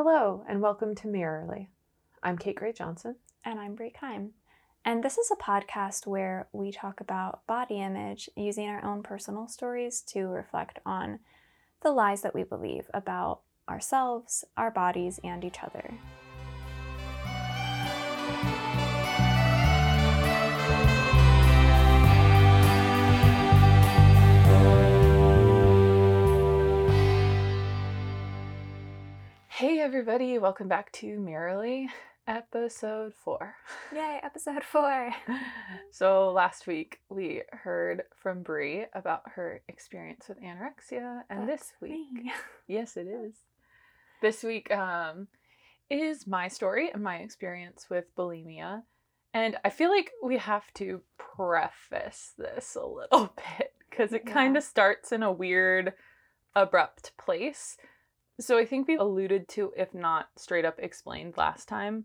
Hello, and welcome to Mirrorly. I'm Kate Gray Johnson. And I'm Brie Keim. And this is a podcast where we talk about body image using our own personal stories to reflect on the lies that we believe about ourselves, our bodies, and each other. Hey everybody, welcome back to Mirrorly, episode 4. Yay, episode 4! So last week we heard from Brie about her experience with anorexia, and that's this week, me. Yes it is, this week is my story and my experience with bulimia, and I feel like we have to preface this a little bit, because it kind of starts in a weird, abrupt place. So I think we alluded to, if not straight up explained last time,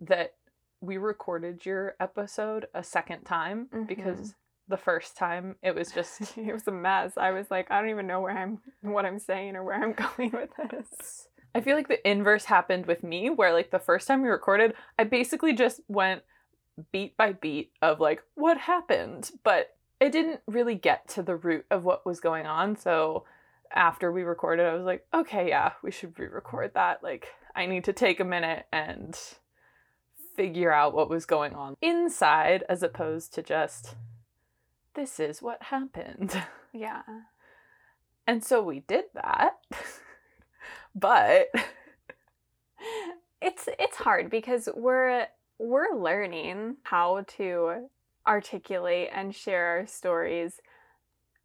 that we recorded your episode a second time because the first time it was just... it was a mess. I was like, I don't even know what I'm saying or where I'm going with this. I feel like the inverse happened with me where like the first time we recorded, I basically just went beat by beat of like what happened, but it didn't really get to the root of what was going on. So after we recorded, I was like, okay, yeah, we should re-record that. Like, I need to take a minute and figure out what was going on inside as opposed to just, this is what happened. Yeah. And so we did that. But it's hard because we're learning how to articulate and share our stories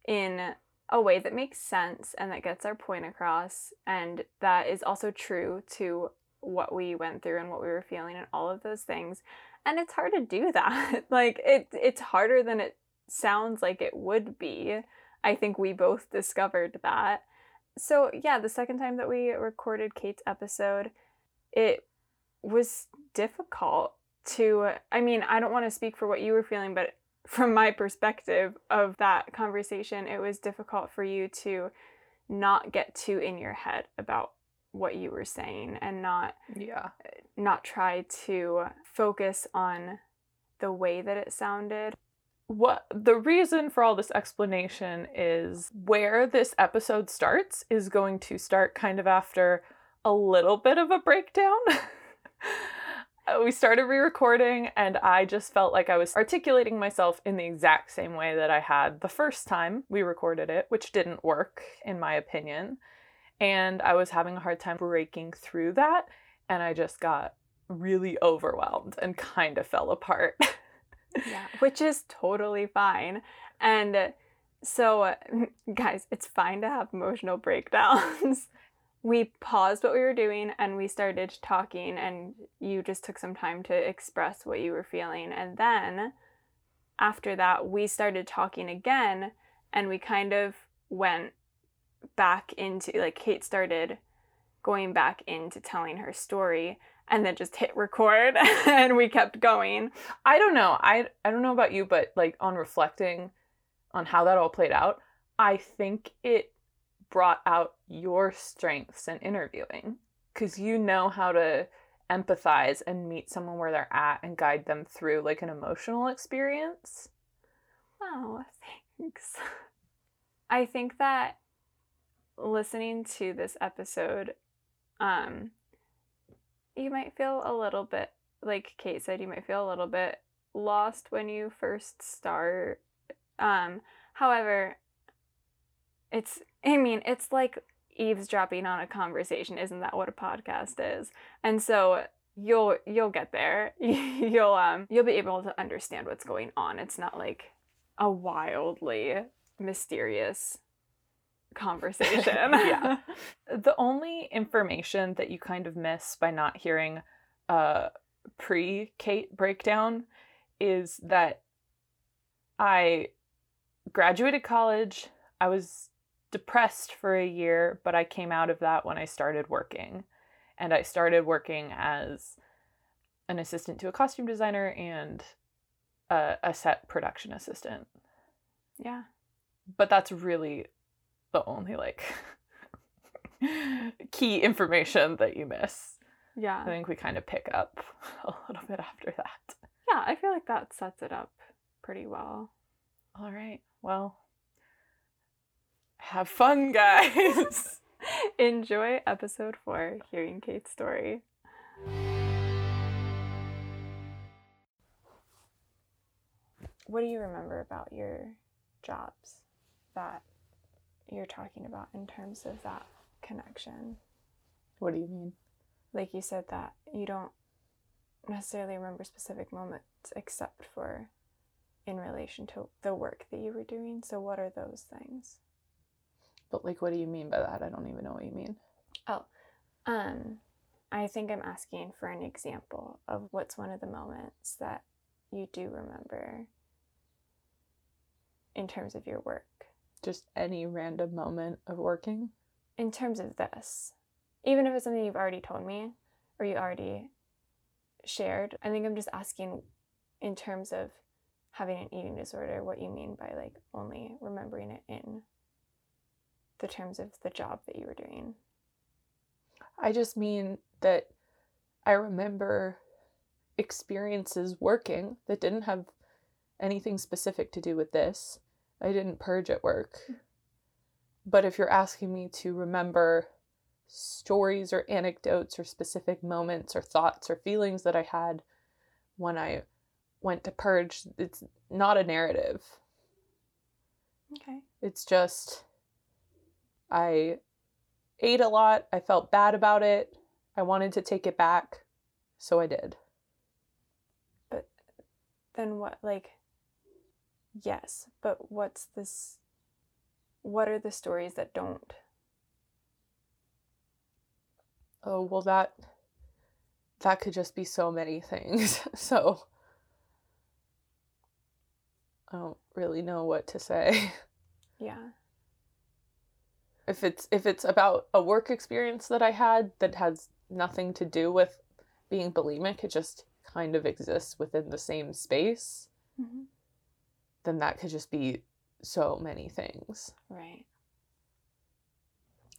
in a way that makes sense and that gets our point across and that is also true to what we went through and what we were feeling and all of those things. And it's hard to do that. Like it's harder than it sounds like it would be. I think we both discovered that. So yeah, the second time that we recorded Kate's episode, it was difficult to, I mean, I don't want to speak for what you were feeling, but from my perspective of that conversation, it was difficult for you to not get too in your head about what you were saying and not try to focus on the way that it sounded. What the reason for all this explanation is where this episode starts is going to start kind of after a little bit of a breakdown. We started re-recording and I just felt like I was articulating myself in the exact same way that I had the first time we recorded it, which didn't work, in my opinion. And I was having a hard time breaking through that, and I just got really overwhelmed and kind of fell apart. Yeah, which is totally fine. And so, guys, it's fine to have emotional breakdowns. We paused what we were doing and we started talking and you just took some time to express what you were feeling. And then after that, we started talking again and we kind of went back into, like, Kate started going back into telling her story and then just hit record and we kept going. I don't know. I don't know about you, but like on reflecting on how that all played out, I think it brought out your strengths in interviewing because you know how to empathize and meet someone where they're at and guide them through like an emotional experience. Oh, thanks. I think that listening to this episode, you might feel a little bit, like Kate said, you might feel a little bit lost when you first start. However, it's like eavesdropping on a conversation. Isn't that what a podcast is? And so you'll get there. You'll be able to understand what's going on. It's not like a wildly mysterious conversation. Yeah. The only information that you kind of miss by not hearing a pre-Kate breakdown is that I graduated college. I was depressed for a year, but I came out of that when I started working. And I started working as an assistant to a costume designer and a set production assistant. Yeah. But that's really the only, like, key information that you miss. Yeah. I think we kind of pick up a little bit after that. Yeah, I feel like that sets it up pretty well. All right. Well, have fun, guys. Enjoy episode 4, Hearing Kate's Story. What do you remember about your jobs that you're talking about in terms of that connection? What do you mean? Like you said that you don't necessarily remember specific moments except for in relation to the work that you were doing. So what are those things? But like, what do you mean by that? I don't even know what you mean. Oh, I think I'm asking for an example of what's one of the moments that you do remember in terms of your work. Just any random moment of working? In terms of this. Even if it's something you've already told me or you already shared, I think I'm just asking in terms of having an eating disorder what you mean by like only remembering it in the terms of the job that you were doing. I just mean that I remember experiences working that didn't have anything specific to do with this. I didn't purge at work. But if you're asking me to remember stories or anecdotes or specific moments or thoughts or feelings that I had when I went to purge, it's not a narrative. Okay. It's just, I ate a lot. I felt bad about it. I wanted to take it back. So I did. But then what, like, yes, but what's this, what are the stories that don't? Oh, well, that could just be so many things. So I don't really know what to say. Yeah. If it's about a work experience that I had that has nothing to do with being bulimic, it just kind of exists within the same space, mm-hmm. then that could just be so many things. Right.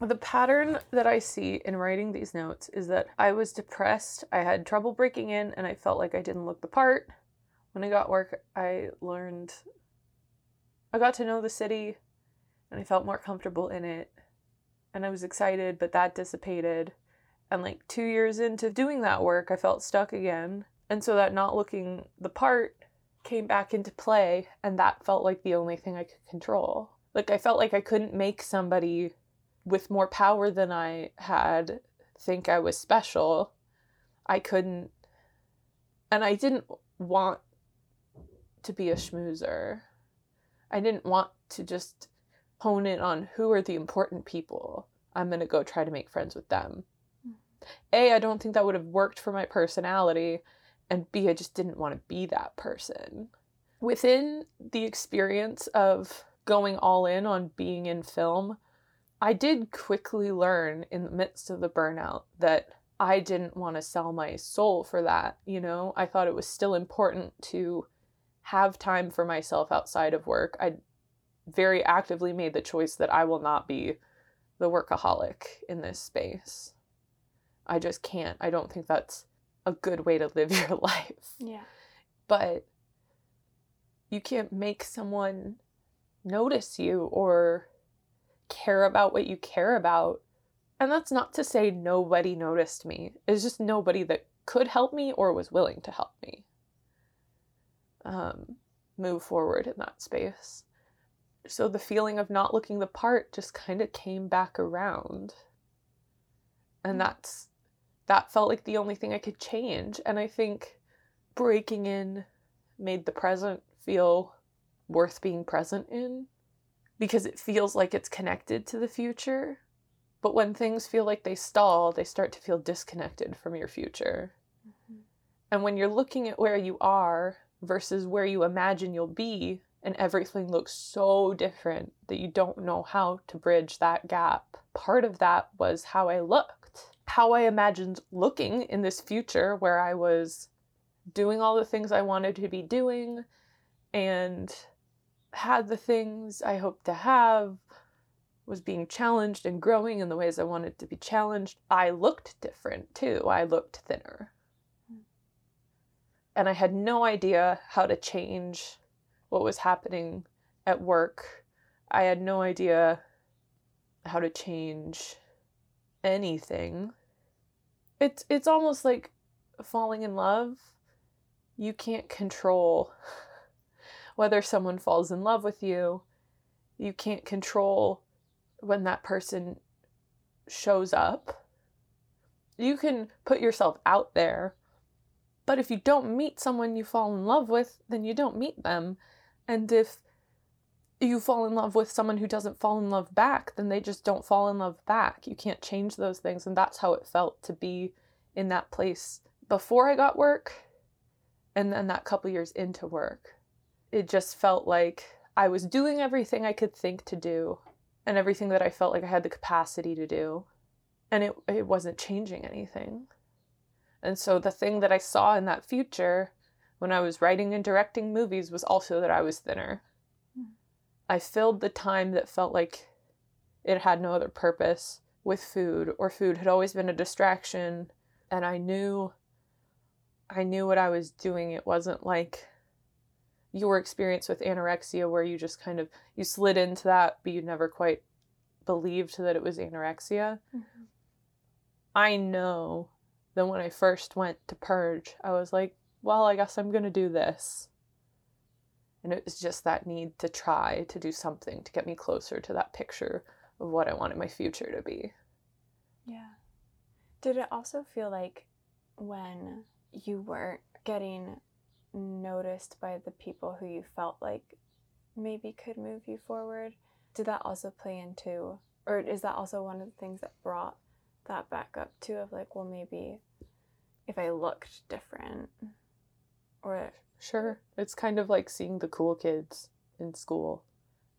The pattern that I see in writing these notes is that I was depressed, I had trouble breaking in, and I felt like I didn't look the part. When I got work, I got to know the city, and I felt more comfortable in it. And I was excited, but that dissipated. And like 2 years into doing that work, I felt stuck again. And so that not looking the part came back into play. And that felt like the only thing I could control. Like I felt like I couldn't make somebody with more power than I had think I was special. I couldn't. And I didn't want to be a schmoozer. I didn't want to just hone in on who are the important people. I'm going to go try to make friends with them. I don't think that would have worked for my personality. And B, I just didn't want to be that person. Within the experience of going all in on being in film, I did quickly learn in the midst of the burnout that I didn't want to sell my soul for that. You know, I thought it was still important to have time for myself outside of work. I very actively made the choice that I will not be the workaholic in this space. I just can't. I don't think that's a good way to live your life. Yeah. But you can't make someone notice you or care about what you care about. And that's not to say nobody noticed me. It's just nobody that could help me or was willing to help me move forward in that space. So the feeling of not looking the part just kind of came back around. And that felt like the only thing I could change. And I think breaking in made the present feel worth being present in, because it feels like it's connected to the future. But when things feel like they stall, they start to feel disconnected from your future. Mm-hmm. And when you're looking at where you are versus where you imagine you'll be, and everything looks so different that you don't know how to bridge that gap. Part of that was how I looked, how I imagined looking in this future where I was doing all the things I wanted to be doing and had the things I hoped to have, was being challenged and growing in the ways I wanted to be challenged, I looked different too. I looked thinner. And I had no idea how to change what was happening at work. I had no idea how to change anything. It's almost like falling in love. You can't control whether someone falls in love with you. You can't control when that person shows up. You can put yourself out there, but if you don't meet someone you fall in love with, then you don't meet them. And if you fall in love with someone who doesn't fall in love back, then they just don't fall in love back. You can't change those things. And that's how it felt to be in that place before I got work. And then that couple years into work, it just felt like I was doing everything I could think to do and everything that I felt like I had the capacity to do. And it wasn't changing anything. And so the thing that I saw in that future when I was writing and directing movies was also that I was thinner. I filled the time that felt like it had no other purpose with food, or food had always been a distraction. And I knew what I was doing. It wasn't like your experience with anorexia where you just kind of, you slid into that, but you never quite believed that it was anorexia. Mm-hmm. I know that when I first went to purge, I was like, well, I guess I'm going to do this. And it was just that need to try to do something to get me closer to that picture of what I wanted my future to be. Yeah. Did it also feel like when you weren't getting noticed by the people who you felt like maybe could move you forward, did that also play into, or is that also one of the things that brought that back up too, of like, well, maybe if I looked different or... Sure. It's kind of like seeing the cool kids in school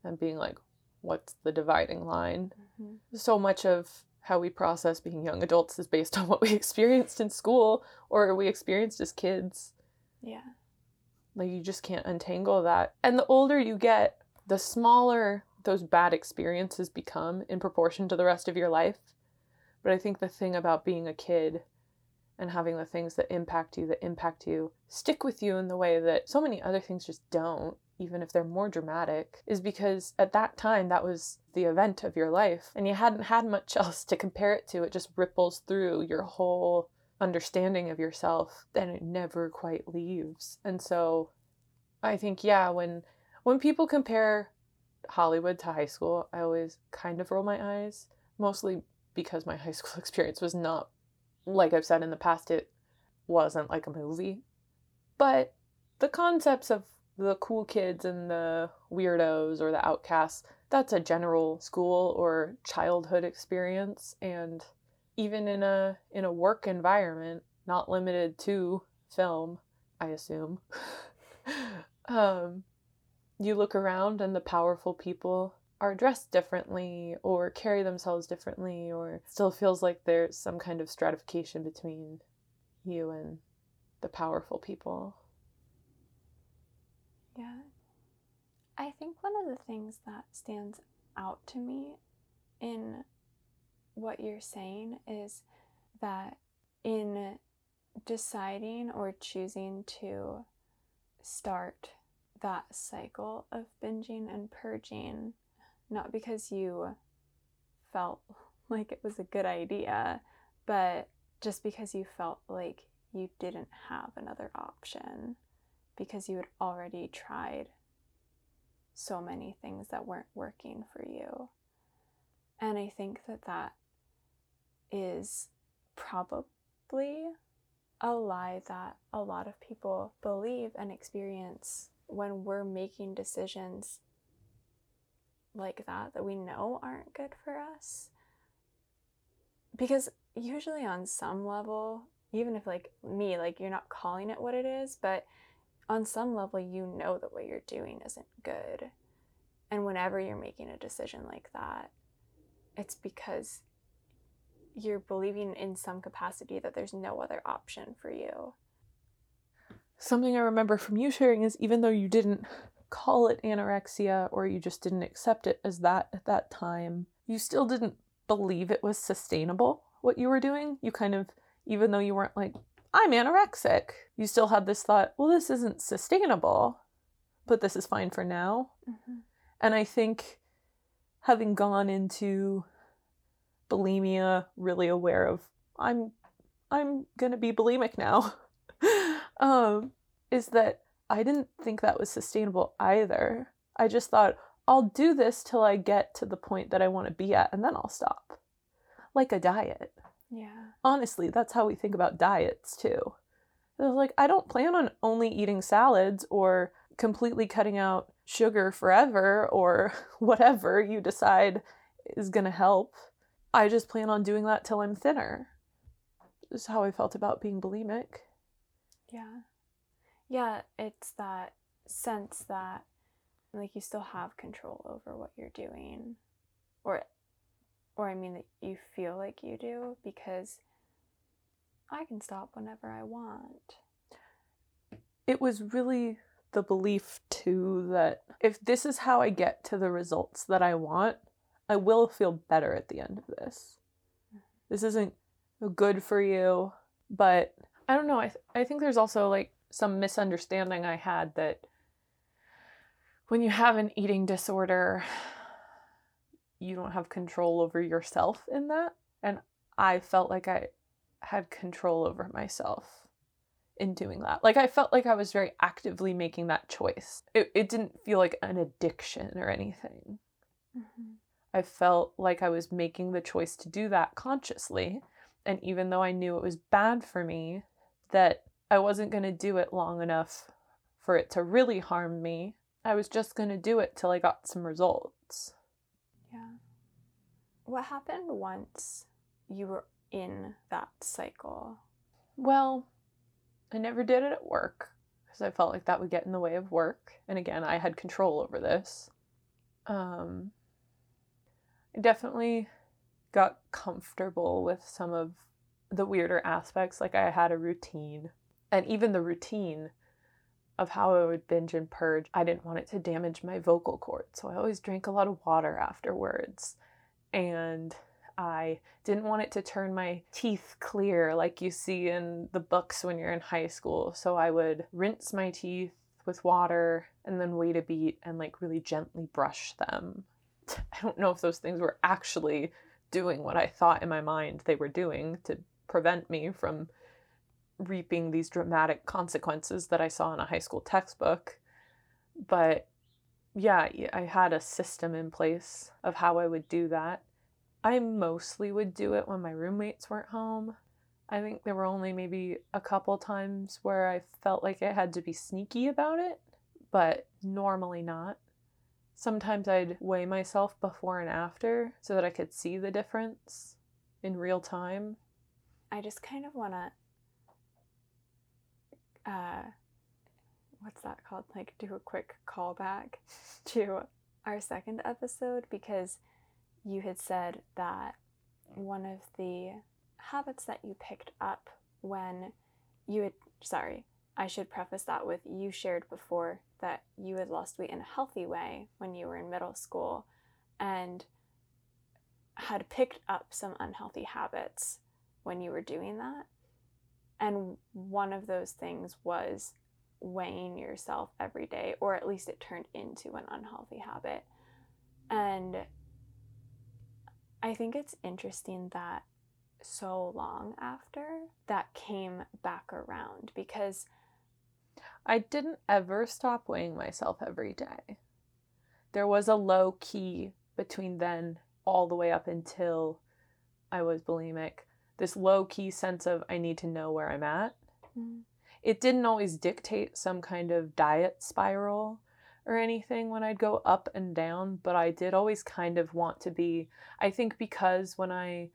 and being like, what's the dividing line? Mm-hmm. So much of how we process being young adults is based on what we experienced in school or we experienced as kids. Yeah. Like, you just can't untangle that. And the older you get, the smaller those bad experiences become in proportion to the rest of your life. But I think the thing about being a kid and having the things that impact you, stick with you in the way that so many other things just don't, even if they're more dramatic, is because at that time, that was the event of your life, and you hadn't had much else to compare it to. It just ripples through your whole understanding of yourself, and it never quite leaves. And so I think, yeah, when people compare Hollywood to high school, I always kind of roll my eyes, mostly because my high school experience was not, like I've said in the past, it wasn't like a movie. But the concepts of the cool kids and the weirdos or the outcasts, that's a general school or childhood experience. And even in a work environment, not limited to film, I assume, you look around and the powerful people are dressed differently or carry themselves differently, or still feels like there's some kind of stratification between you and the powerful people. Yeah. I think one of the things that stands out to me in what you're saying is that in deciding or choosing to start that cycle of binging and purging, not because you felt like it was a good idea, but just because you felt like you didn't have another option because you had already tried so many things that weren't working for you. And I think that is probably a lie that a lot of people believe and experience when we're making decisions like that we know aren't good for us, because usually on some level, even if like me, like you're not calling it what it is, but on some level you know that what you're doing isn't good. And whenever you're making a decision like that, it's because you're believing in some capacity that there's no other option for you. Something I remember from you sharing is, even though you didn't call it anorexia, or you just didn't accept it as that at that time, you still didn't believe it was sustainable, what you were doing. You kind of, even though you weren't like, I'm anorexic, you still had this thought, well, this isn't sustainable, but this is fine for now. Mm-hmm. And I think having gone into bulimia really aware of, I'm going to be bulimic now, is that I didn't think that was sustainable either. I just thought, I'll do this till I get to the point that I want to be at, and then I'll stop. Like a diet. Yeah. Honestly, that's how we think about diets too. It was like, I don't plan on only eating salads or completely cutting out sugar forever or whatever you decide is going to help. I just plan on doing that till I'm thinner. This is how I felt about being bulimic. Yeah. Yeah, it's that sense that like you still have control over what you're doing, or I mean that you feel like you do, because I can stop whenever I want. It was really the belief too that if this is how I get to the results that I want, I will feel better at the end of this. This isn't good for you, but I don't know. I think there's also like some misunderstanding I had that when you have an eating disorder, you don't have control over yourself in that. And I felt like I had control over myself in doing that. Like I felt like I was very actively making that choice. It didn't feel like an addiction or anything. Mm-hmm. I felt like I was making the choice to do that consciously. And even though I knew it was bad for me, that I wasn't going to do it long enough for it to really harm me. I was just going to do it till I got some results. Yeah. What happened once you were in that cycle? Well, I never did it at work because I felt like that would get in the way of work. And again, I had control over this. I definitely got comfortable with some of the weirder aspects. Like I had a routine, and even the routine of how I would binge and purge, I didn't want it to damage my vocal cords. So I always drank a lot of water afterwards. And I didn't want it to turn my teeth clear like you see in the books when you're in high school. So I would rinse my teeth with water and then wait a beat and like really gently brush them. I don't know if those things were actually doing what I thought in my mind they were doing to prevent me from reaping these dramatic consequences that I saw in a high school textbook. But yeah, I had a system in place of how I would do that. I mostly would do it when my roommates weren't home. I think there were only maybe a couple times where I felt like I had to be sneaky about it, but normally not. Sometimes I'd weigh myself before and after so that I could see the difference in real time. I just kind of want to what's that called? Like do a quick callback to our second episode, because you had said that one of the habits that you picked up when you had, sorry, I should preface that with you shared before that you had lost weight in a healthy way when you were in middle school and had picked up some unhealthy habits when you were doing that. And one of those things was weighing yourself every day, or at least it turned into an unhealthy habit. And I think it's interesting that so long after that came back around, because I didn't ever stop weighing myself every day. There was a low key between then all the way up until I was bulimic. This low-key sense of I need to know where I'm at. Mm. It didn't always dictate some kind of diet spiral or anything when I'd go up and down, but I did always kind of want to be, I think because when I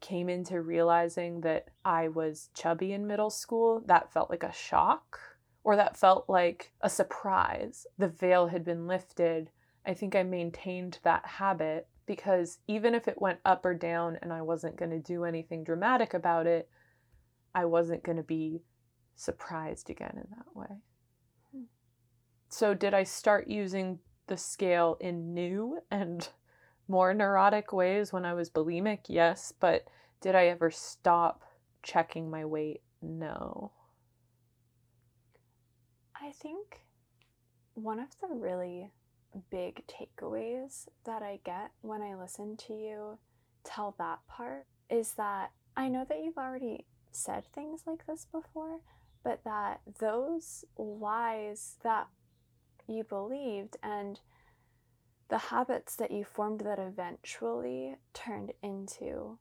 came into realizing that I was chubby in middle school, that felt like a shock, or that felt like a surprise. The veil had been lifted. I think I maintained that habit, because even if it went up or down and I wasn't going to do anything dramatic about it, I wasn't going to be surprised again in that way. Hmm. So did I start using the scale in new and more neurotic ways when I was bulimic, yes, but did I ever stop checking my weight? No. I think one of the really big takeaways that I get when I listen to you tell that part is that I know that you've already said things like this before, but that those lies that you believed and the habits that you formed that eventually turned into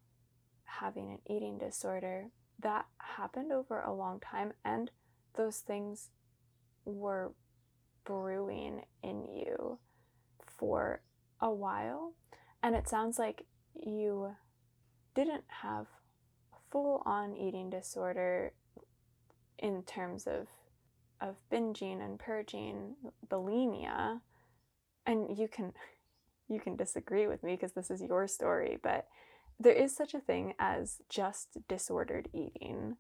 having an eating disorder, that happened over a long time, and those things were brewing in you for a while. And it sounds like you didn't have a full-on eating disorder in terms of binging and purging, bulimia. And you can disagree with me because this is your story, but there is such a thing as just disordered eating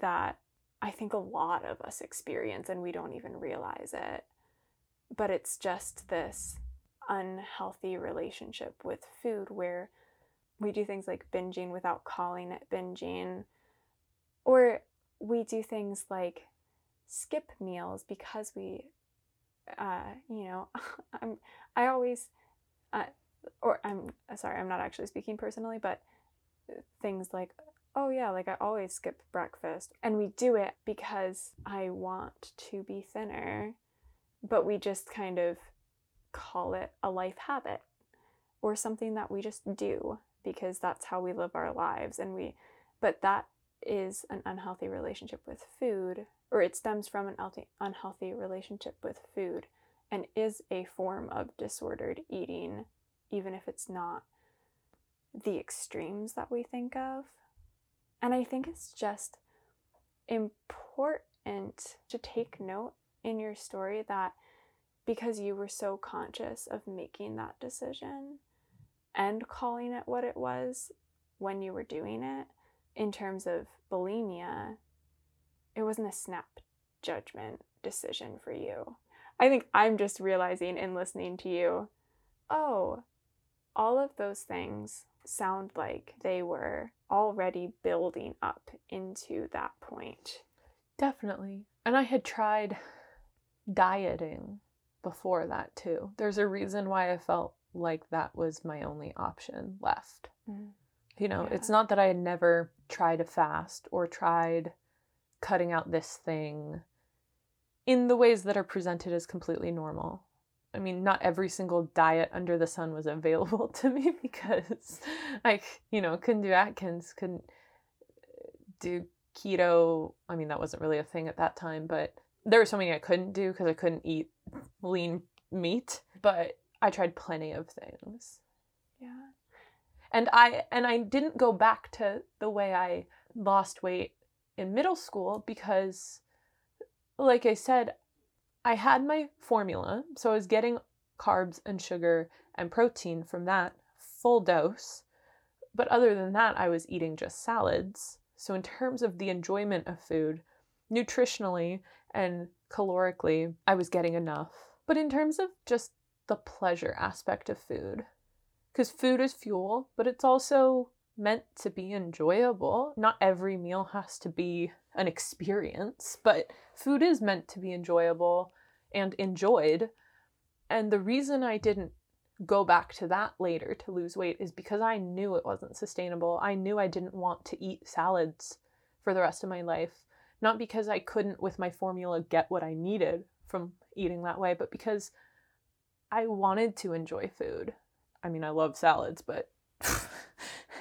that I think a lot of us experience and we don't even realize it. But it's just this unhealthy relationship with food where we do things like binging without calling it binging, or we do things like skip meals because we I'm not actually speaking personally, but things like, oh yeah, like I always skip breakfast, and we do it because I want to be thinner, but we just kind of call it a life habit or something that we just do because that's how we live our lives. But that is an unhealthy relationship with food, or it stems from an unhealthy relationship with food, and is a form of disordered eating, even if it's not the extremes that we think of. And I think it's just important to take note in your story that because you were so conscious of making that decision and calling it what it was when you were doing it, in terms of bulimia, it wasn't a snap judgment decision for you. I think I'm just realizing in listening to you, oh, all of those things sound like they were already building up into that point. Definitely. And I had tried dieting before that too. There's a reason why I felt like that was my only option left. Mm. You know, yeah. It's not that I had never tried a fast or tried cutting out this thing in the ways that are presented as completely normal. I mean, not every single diet under the sun was available to me because I, couldn't do Atkins, couldn't do keto. I mean, that wasn't really a thing at that time, but there were so many I couldn't do because I couldn't eat lean meat, but I tried plenty of things. Yeah. And I didn't go back to the way I lost weight in middle school because, like I said, I had my formula, so I was getting carbs and sugar and protein from that full dose. But other than that, I was eating just salads. So in terms of the enjoyment of food, nutritionally and calorically, I was getting enough. But in terms of just the pleasure aspect of food, because food is fuel, but it's also meant to be enjoyable. Not every meal has to be an experience, but food is meant to be enjoyable and enjoyed. And the reason I didn't go back to that later to lose weight is because I knew it wasn't sustainable. I knew I didn't want to eat salads for the rest of my life, not because I couldn't with my formula get what I needed from eating that way, but because I wanted to enjoy food. I mean, I love salads, but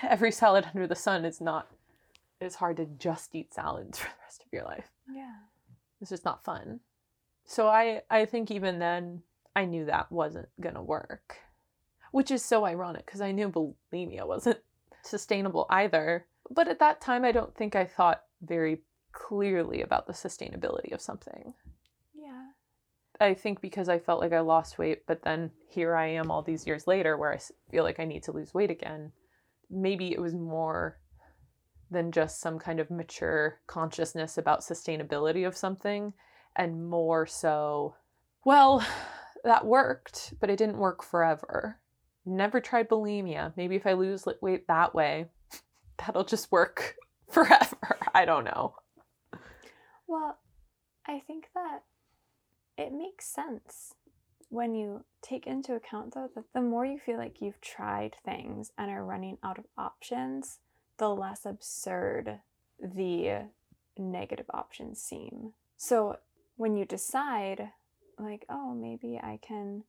every salad under the sun is not, it's hard to just eat salads for the rest of your life. Yeah. It's just not fun. So I think even then I knew that wasn't going to work, which is so ironic because I knew bulimia wasn't sustainable either. But at that time, I don't think I thought very clearly about the sustainability of something. Yeah. I think because I felt like I lost weight, but then here I am all these years later where I feel like I need to lose weight again. Maybe it was more than just some kind of mature consciousness about sustainability of something, and more so, well, that worked, but it didn't work forever. Never tried bulimia. Maybe if I lose weight that way, that'll just work forever. I don't know. Well, I think that it makes sense when you take into account, though, that the more you feel like you've tried things and are running out of options, the less absurd the negative options seem. So when you decide, like, oh, maybe I can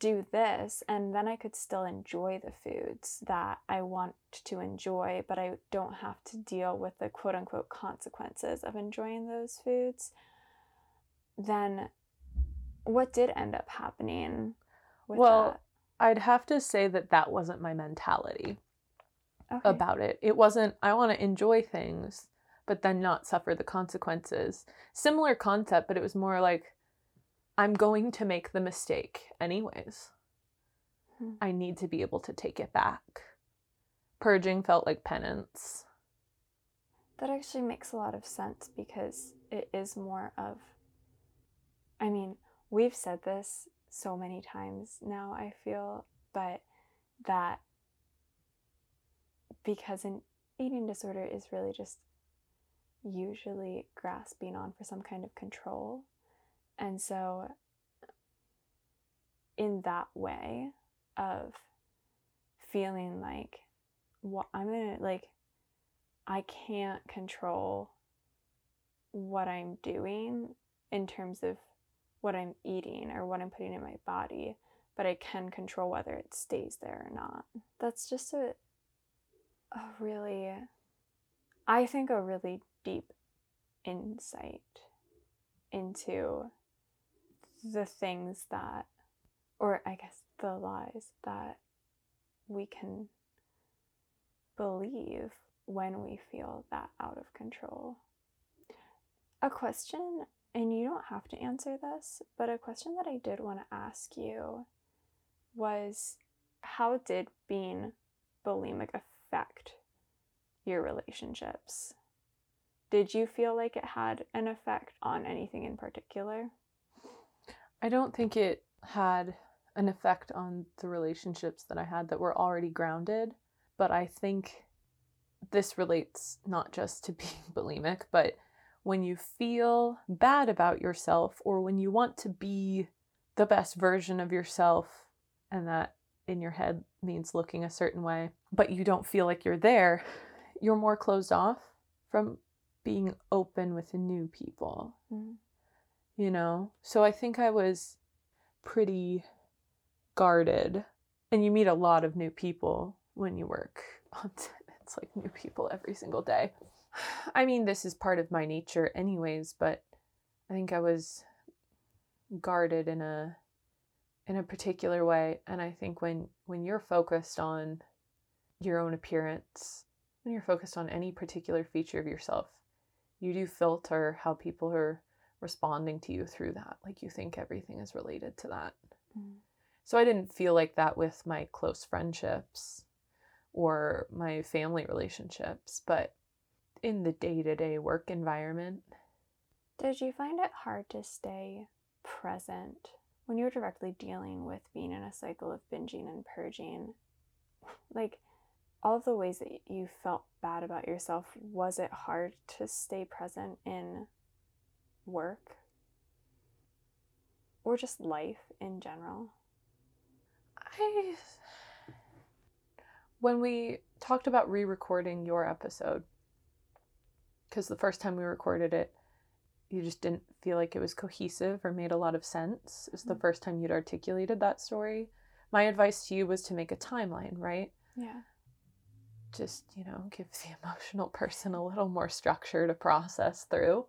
do this, and then I could still enjoy the foods that I want to enjoy, but I don't have to deal with the quote-unquote consequences of enjoying those foods, then what did end up happening with that? I'd have to say that wasn't my mentality about it. It wasn't, I want to enjoy things, but then not suffer the consequences. Similar concept, but it was more like, I'm going to make the mistake anyways. I need to be able to take it back. Purging felt like penance. That actually makes a lot of sense, because it is more of, I mean, we've said this so many times now, I feel, but that because an eating disorder is really just usually grasping on for some kind of control. And so in that way of feeling like, what I'm going to, like, I can't control what I'm doing in terms of what I'm eating or what I'm putting in my body, but I can control whether it stays there or not. That's just a really deep insight into the things that, or I guess the lies that we can believe when we feel that out of control. A question, and you don't have to answer this, but a question that I did want to ask you was, how did being bulimic affect your relationships? Did you feel like it had an effect on anything in particular? I don't think it had an effect on the relationships that I had that were already grounded, but I think this relates not just to being bulimic, but when you feel bad about yourself, or when you want to be the best version of yourself, and that in your head means looking a certain way, but you don't feel like you're there, you're more closed off from being open with new people, you know? So I think I was pretty guarded, and you meet a lot of new people when you work on set. It's like new people every single day. I mean, this is part of my nature anyways, but I think I was guarded in a particular way. And I think when you're focused on your own appearance, when you're focused on any particular feature of yourself, you do filter how people are responding to you through that. Like, you think everything is related to that. Mm-hmm. So I didn't feel like that with my close friendships or my family relationships, but in the day-to-day work environment. Did you find it hard to stay present when you were directly dealing with being in a cycle of binging and purging? Like, all of the ways that you felt bad about yourself, was it hard to stay present in work or just life in general? When we talked about re-recording your episode, because the first time we recorded it, you just didn't feel like it was cohesive or made a lot of sense. It was the first time you'd articulated that story. My advice to you was to make a timeline, right? Yeah. Just, you know, give the emotional person a little more structure to process through.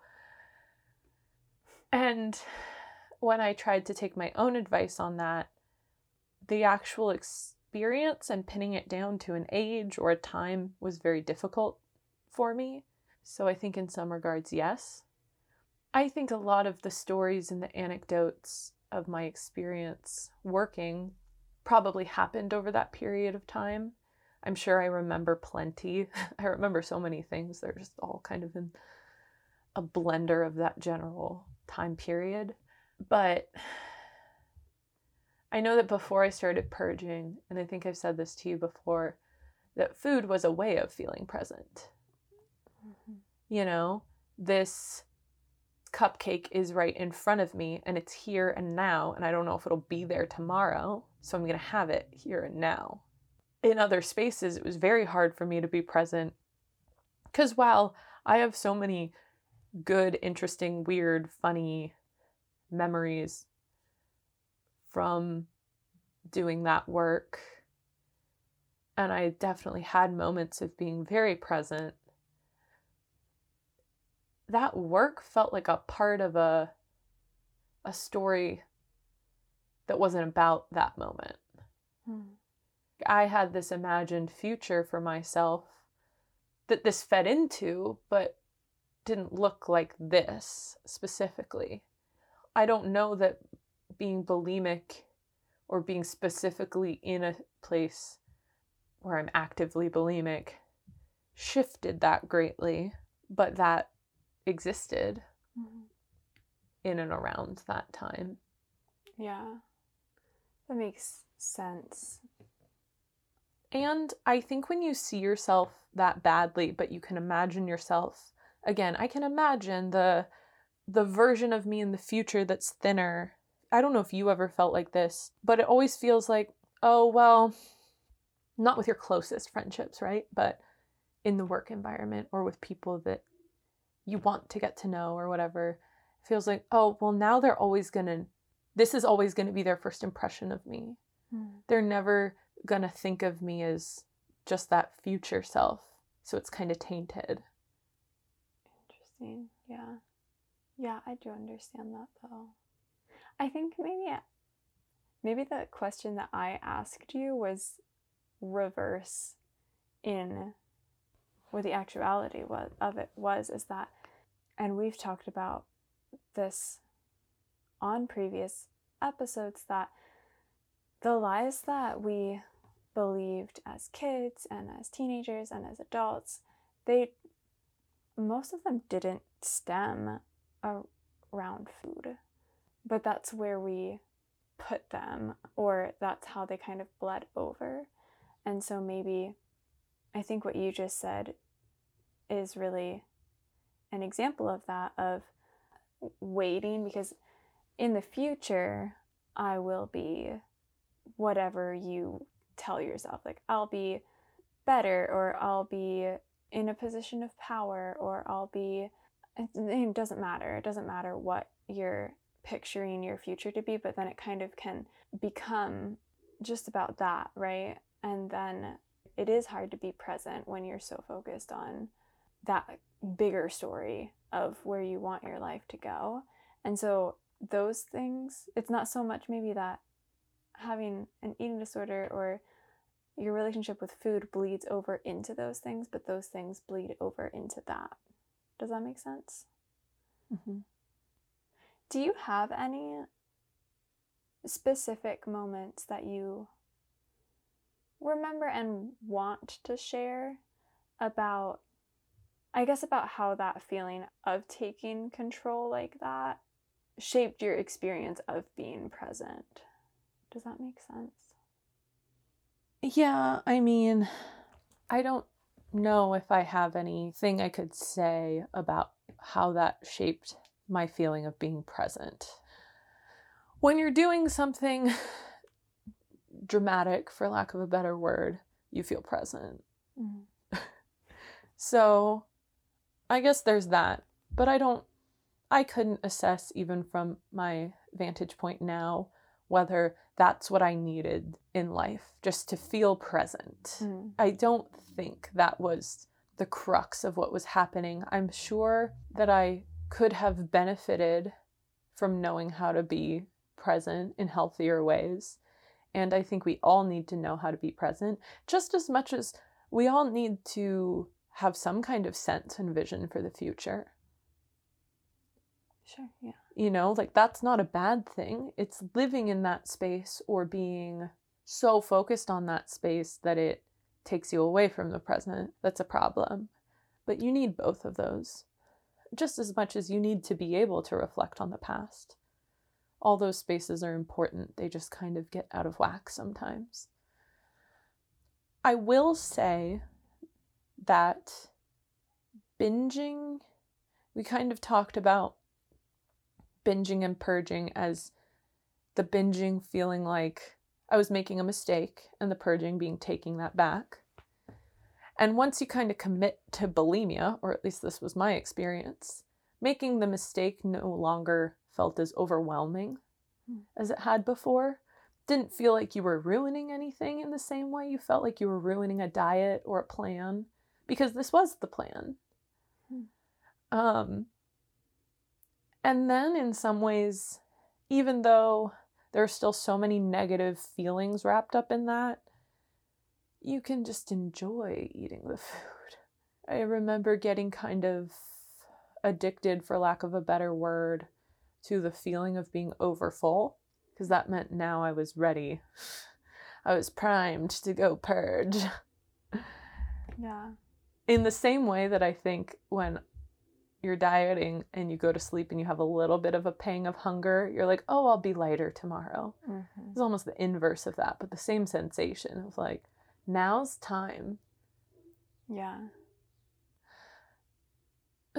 And when I tried to take my own advice on that, the actual experience and pinning it down to an age or a time was very difficult for me. So I think in some regards, yes. I think a lot of the stories and the anecdotes of my experience working probably happened over that period of time. I'm sure I remember plenty. I remember so many things. They're just all kind of in a blender of that general time period. But I know that before I started purging, and I think I've said this to you before, that food was a way of feeling present. Mm-hmm. You know, this cupcake is right in front of me and it's here and now, and I don't know if it'll be there tomorrow, so I'm going to have it here and now. In other spaces, it was very hard for me to be present because while I have so many good, interesting, weird, funny memories from doing that work, and I definitely had moments of being very present, that work felt like a part of a story that wasn't about that moment. Mm. I had this imagined future for myself that this fed into, but didn't look like this specifically. I don't know that being bulimic or being specifically in a place where I'm actively bulimic shifted that greatly, but that existed mm-hmm. in and around that time. Yeah, that makes sense. And I think when you see yourself that badly, but you can imagine yourself, again, I can imagine the version of me in the future that's thinner. I don't know if you ever felt like this, but it always feels like, oh, well, not with your closest friendships, right? But in the work environment or with people that you want to get to know or whatever, it feels like, oh, well, now they're always this is always going to be their first impression of me. Mm. They're never going to think of me as just that future self. So it's kind of tainted. Interesting. Yeah. Yeah, I do understand that though. I think maybe the question that I asked you was reverse in what the actuality of it was, is that, and we've talked about this on previous episodes, that the lies that we believed as kids and as teenagers and as adults, most of them didn't stem around food, but that's where we put them, or that's how they kind of bled over. And so maybe, I think what you just said is really an example of that, of waiting, because in the future, I will be whatever you tell yourself, like I'll be better, or I'll be in a position of power, or I'll be, it doesn't matter. It doesn't matter what you're picturing your future to be, but then it kind of can become just about that, right? And then it is hard to be present when you're so focused on that bigger story of where you want your life to go. And so those things, it's not so much maybe that having an eating disorder or your relationship with food bleeds over into those things, but those things bleed over into that. Does that make sense? Mm-hmm. Do you have any specific moments that you remember and want to share about, I guess, about how that feeling of taking control like that shaped your experience of being present? Does that make sense? Yeah, I mean, I don't know if I have anything I could say about how that shaped my feeling of being present. When you're doing something dramatic, for lack of a better word, you feel present. Mm. So I guess there's that, but I couldn't assess even from my vantage point now whether that's what I needed in life, just to feel present. Mm. I don't think that was the crux of what was happening. I'm sure that I could have benefited from knowing how to be present in healthier ways. And I think we all need to know how to be present, just as much as we all need to have some kind of sense and vision for the future. Sure, yeah. You know, like that's not a bad thing. It's living in that space or being so focused on that space that it takes you away from the present. That's a problem. But you need both of those, just as much as you need to be able to reflect on the past. all those spaces are important. They just kind of get out of whack sometimes. I will say that binging, we kind of talked about binging and purging as the binging feeling like I was making a mistake and the purging being taking that back. And once you kind of commit to bulimia, or at least this was my experience, making the mistake no longer felt as overwhelming as it had before. Didn't feel like you were ruining anything in the same way you felt like you were ruining a diet or a plan, because this was the plan. And then in some ways, even though there are still so many negative feelings wrapped up in that, you can just enjoy eating the food. I remember getting kind of addicted, for lack of a better word, to the feeling of being overfull, because that meant now I was ready. I was primed to go purge. Yeah. In the same way that I think when you're dieting and you go to sleep and you have a little bit of a pang of hunger, you're like, oh, I'll be lighter tomorrow. Mm-hmm. It's almost the inverse of that, but the same sensation of like, now's time. Yeah.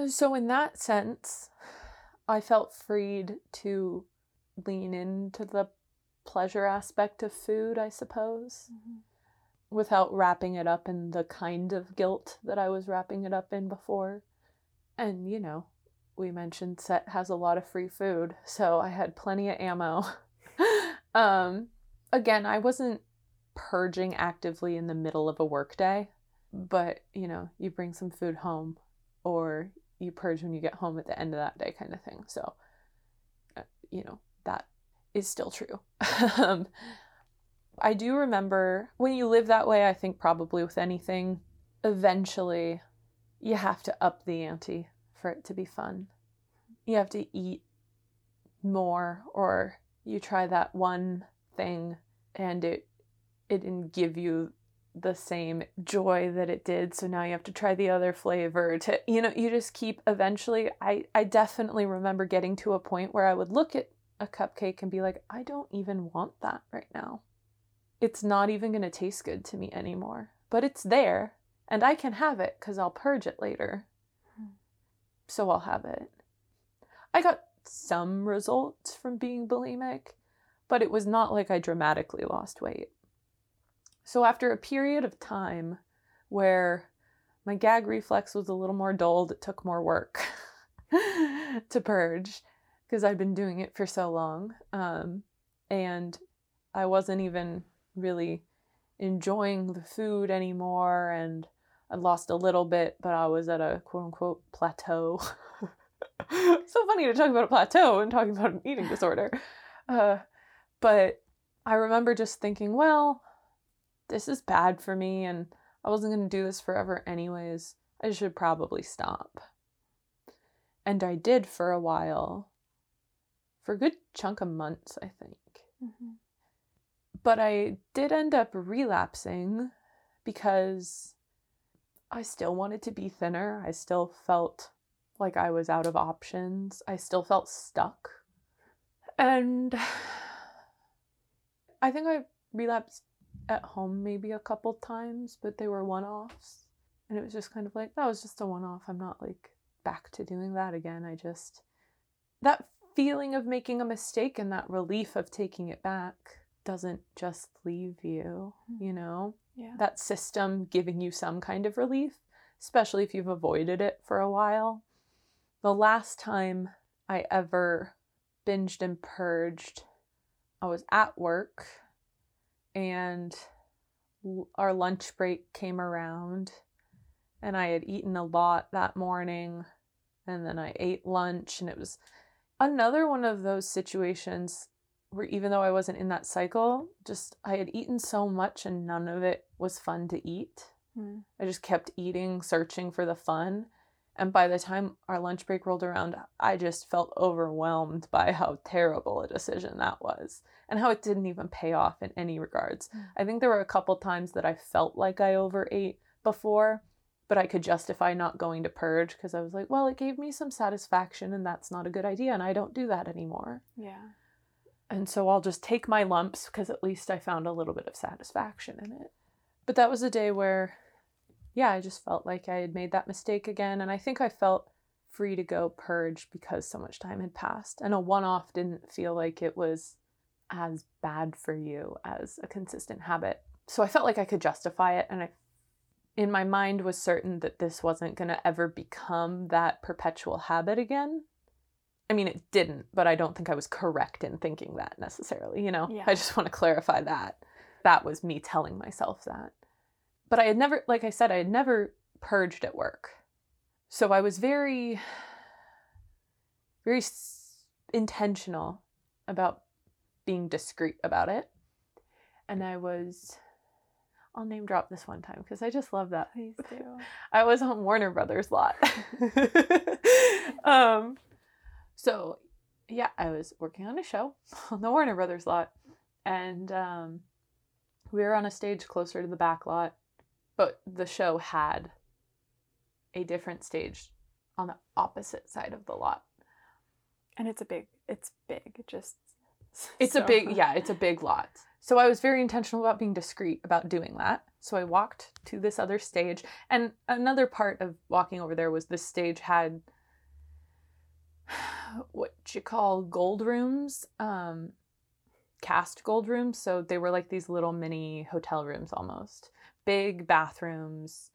So in that sense, I felt freed to lean into the pleasure aspect of food, I suppose, mm-hmm. without wrapping it up in the kind of guilt that I was wrapping it up in before. And, you know, we mentioned Set has a lot of free food, so I had plenty of ammo. Again, I wasn't purging actively in the middle of a workday, but, you know, you bring some food home or you purge when you get home at the end of that day kind of thing. So, you know, that is still true. I do remember when you live that way, I think probably with anything, eventually you have to up the ante for it to be fun. You have to eat more, or you try that one thing and it didn't give you the same joy that it did. So now you have to try the other flavor to, you know, you just keep eventually. I definitely remember getting to a point where I would look at a cupcake and be like, I don't even want that right now. It's not even going to taste good to me anymore, but it's there and I can have it because I'll purge it later. So I'll have it. I got some results from being bulimic, but it was not like I dramatically lost weight. So after a period of time where my gag reflex was a little more dulled, it took more work to purge because I'd been doing it for so long. And I wasn't even really enjoying the food anymore. And I lost a little bit, but I was at a quote unquote plateau. So funny to talk about a plateau and talking about an eating disorder. But I remember just thinking, well, this is bad for me and I wasn't going to do this forever anyways. I should probably stop. And I did for a while, for a good chunk of months, I think. Mm-hmm. But I did end up relapsing because I still wanted to be thinner. I still felt like I was out of options. I still felt stuck. And I think I relapsed at home maybe a couple times, but they were one-offs, and it was just kind of like, that was just a one-off. I'm not like back to doing that again. I just, that feeling of making a mistake and that relief of taking it back doesn't just leave you, you know? Yeah. That system giving you some kind of relief, especially if you've avoided it for a while. The last time I ever binged and purged, I was at work, and our lunch break came around, and I had eaten a lot that morning, and then I ate lunch, and it was another one of those situations where even though I wasn't in that cycle, just I had eaten so much and none of it was fun to eat. Mm. I just kept eating, searching for the fun, and by the time our lunch break rolled around, I just felt overwhelmed by how terrible a decision that was and how it didn't even pay off in any regards. I think there were a couple times that I felt like I overate before, but I could justify not going to purge because I was like, well, it gave me some satisfaction and that's not a good idea and I don't do that anymore. Yeah. And so I'll just take my lumps because at least I found a little bit of satisfaction in it. But that was a day where, yeah, I just felt like I had made that mistake again. And I think I felt free to go purge because so much time had passed. And a one-off didn't feel like it was as bad for you as a consistent habit. So I felt like I could justify it. And I, in my mind, was certain that this wasn't going to ever become that perpetual habit again. I mean, it didn't, but I don't think I was correct in thinking that necessarily, you know? Yeah. I just want to clarify that. That was me telling myself that. But I had never, like I said, I had never purged at work. So I was very, very intentional about being discreet about it. And I was, I'll name drop this one time because I just love that. Please do. I was on Warner Brothers lot. So, yeah, I was working on a show on the Warner Brothers lot, and we were on a stage closer to the back lot, but the show had a different stage on the opposite side of the lot. And it's a big lot. So I was very intentional about being discreet about doing that. So I walked to this other stage, and another part of walking over there was this stage had what you call gold rooms, cast gold rooms. So they were like these little mini hotel rooms almost. Big bathrooms,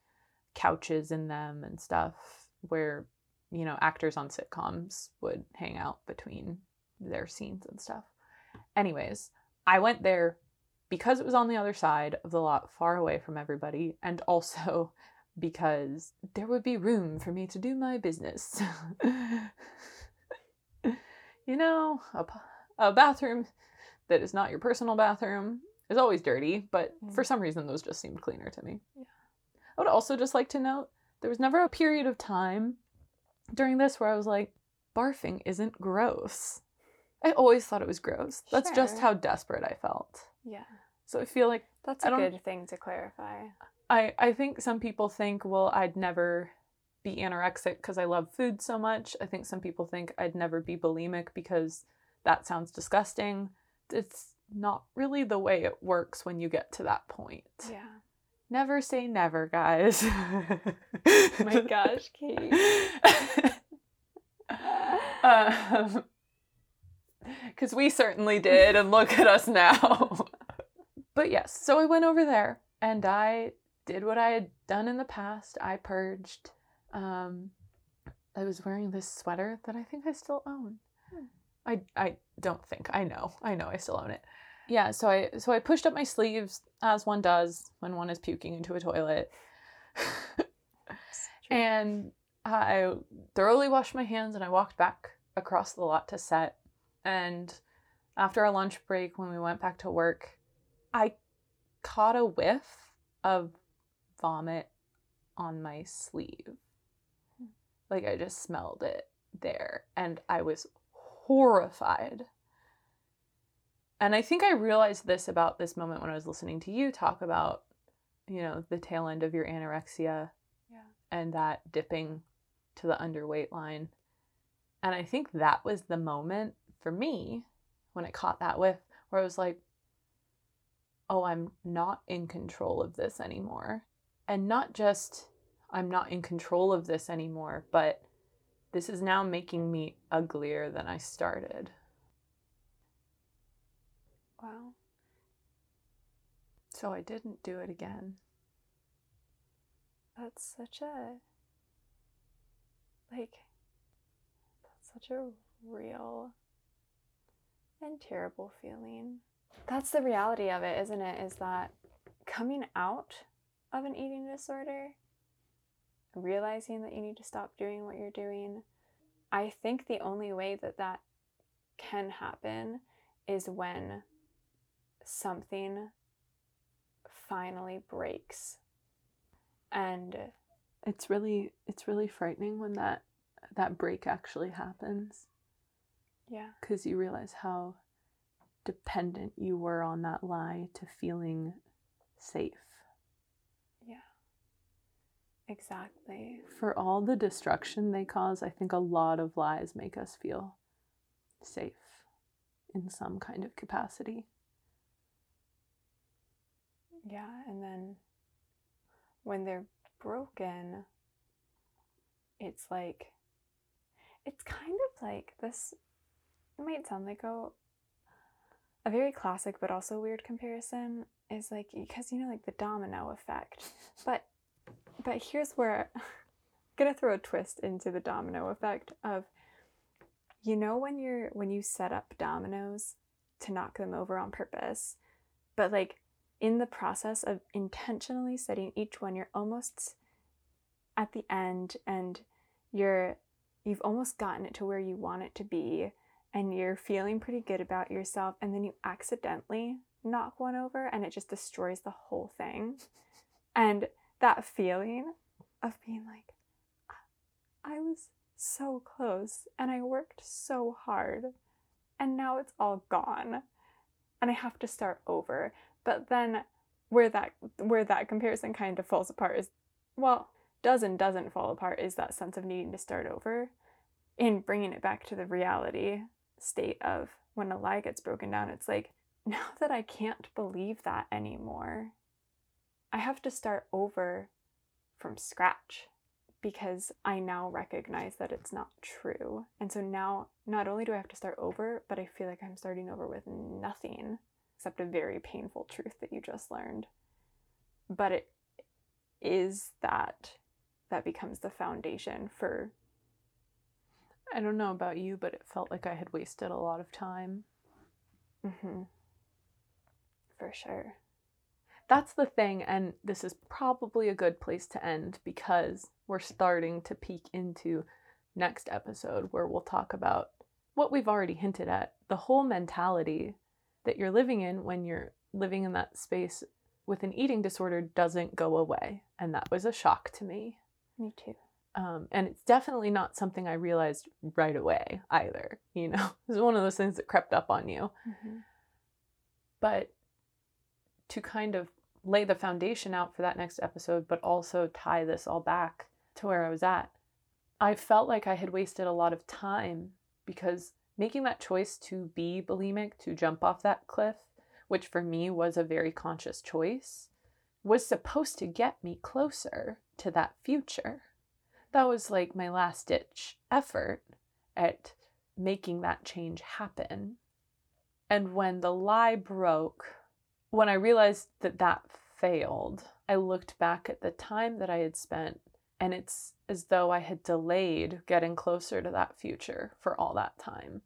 couches in them and stuff where, you know, actors on sitcoms would hang out between their scenes and stuff. Anyways, I went there because it was on the other side of the lot, far away from everybody, and also because there would be room for me to do my business. You know, a bathroom that is not your personal bathroom is always dirty, but for some reason those just seemed cleaner to me. Yeah. I would also just like to note, there was never a period of time during this where I was like, barfing isn't gross. I always thought it was gross. Sure. That's just how desperate I felt. Yeah. So I feel like that's a good thing to clarify. I think some people think, well, I'd never be anorexic because I love food so much. I think some people think I'd never be bulimic because that sounds disgusting. It's not really the way it works when you get to that point. Yeah. Never say never, guys. Oh my gosh, Kate. Because we certainly did, and look at us now. But yes, so I went over there, and I did what I had done in the past. I purged. I was wearing this sweater that I think I still own. I don't think. I know I still own it. Yeah, so I pushed up my sleeves, as one does when one is puking into a toilet. And I thoroughly washed my hands, and I walked back across the lot to set. And after our lunch break, when we went back to work, I caught a whiff of vomit on my sleeve. Like, I just smelled it there, and I was horrified. And I think I realized this about this moment when I was listening to you talk about, you know, the tail end of your anorexia, yeah, and that dipping to the underweight line. And I think that was the moment for me when I caught that whiff where I was like, oh, I'm not in control of this anymore. And not just I'm not in control of this anymore, but this is now making me uglier than I started. Wow. So I didn't do it again. That's such a real and terrible feeling. That's the reality of it, isn't it? Is that coming out of an eating disorder, realizing that you need to stop doing what you're doing, I think the only way that that can happen is when something finally breaks. And it's really frightening when that break actually happens. Yeah. Because you realize how dependent you were on that lie to feeling safe. Yeah. Exactly. For all the destruction they cause, I think a lot of lies make us feel safe in some kind of capacity. Yeah, and then when they're broken, it's like, it's kind of like this, it might sound like a very classic but also weird comparison, is like, because, you know, like the domino effect. But here's where I'm gonna throw a twist into the domino effect of, you know, when you set up dominoes to knock them over on purpose, but like in the process of intentionally setting each one, you're almost at the end and you've almost gotten it to where you want it to be and you're feeling pretty good about yourself, and then you accidentally knock one over and it just destroys the whole thing. And that feeling of being like, I was so close and I worked so hard and now it's all gone and I have to start over. But then where that comparison kind of falls apart is, well, does and doesn't fall apart, is that sense of needing to start over and bringing it back to the reality state of when a lie gets broken down. It's like, now that I can't believe that anymore, I have to start over from scratch because I now recognize that it's not true. And so now not only do I have to start over, but I feel like I'm starting over with nothing except a very painful truth that you just learned. But it is that becomes the foundation for, I don't know about you, but it felt like I had wasted a lot of time. Mm-hmm. For sure. That's the thing, and this is probably a good place to end because we're starting to peek into next episode where we'll talk about what we've already hinted at, the whole mentality that you're living in when you're living in that space with an eating disorder doesn't go away. And that was a shock to me. Me too. And it's definitely not something I realized right away either. You know, it's one of those things that crept up on you. Mm-hmm. But to kind of lay the foundation out for that next episode, but also tie this all back to where I was at, I felt like I had wasted a lot of time because making that choice to be bulimic, to jump off that cliff, which for me was a very conscious choice, was supposed to get me closer to that future. That was like my last ditch effort at making that change happen. And when the lie broke, when I realized that that failed, I looked back at the time that I had spent, and it's as though I had delayed getting closer to that future for all that time.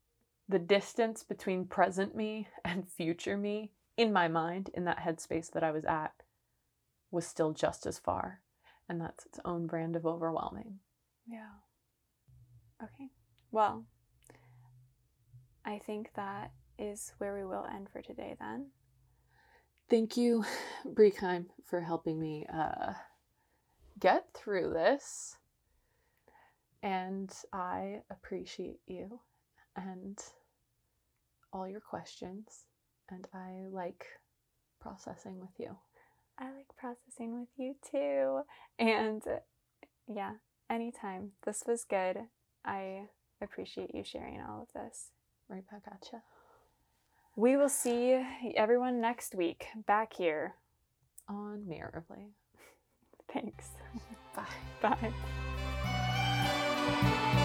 The distance between present me and future me in my mind, in that headspace that I was at, was still just as far. And that's its own brand of overwhelming. Yeah. Okay. Well, I think that is where we will end for today then. Thank you, Brie Keim, for helping me get through this. And I appreciate you and all your questions. And I like processing with you. I like processing with you too. And yeah, anytime. This was good. I appreciate you sharing all of this. Right back at you. We will see everyone next week back here on Mirrorly. Thanks. Bye. Bye.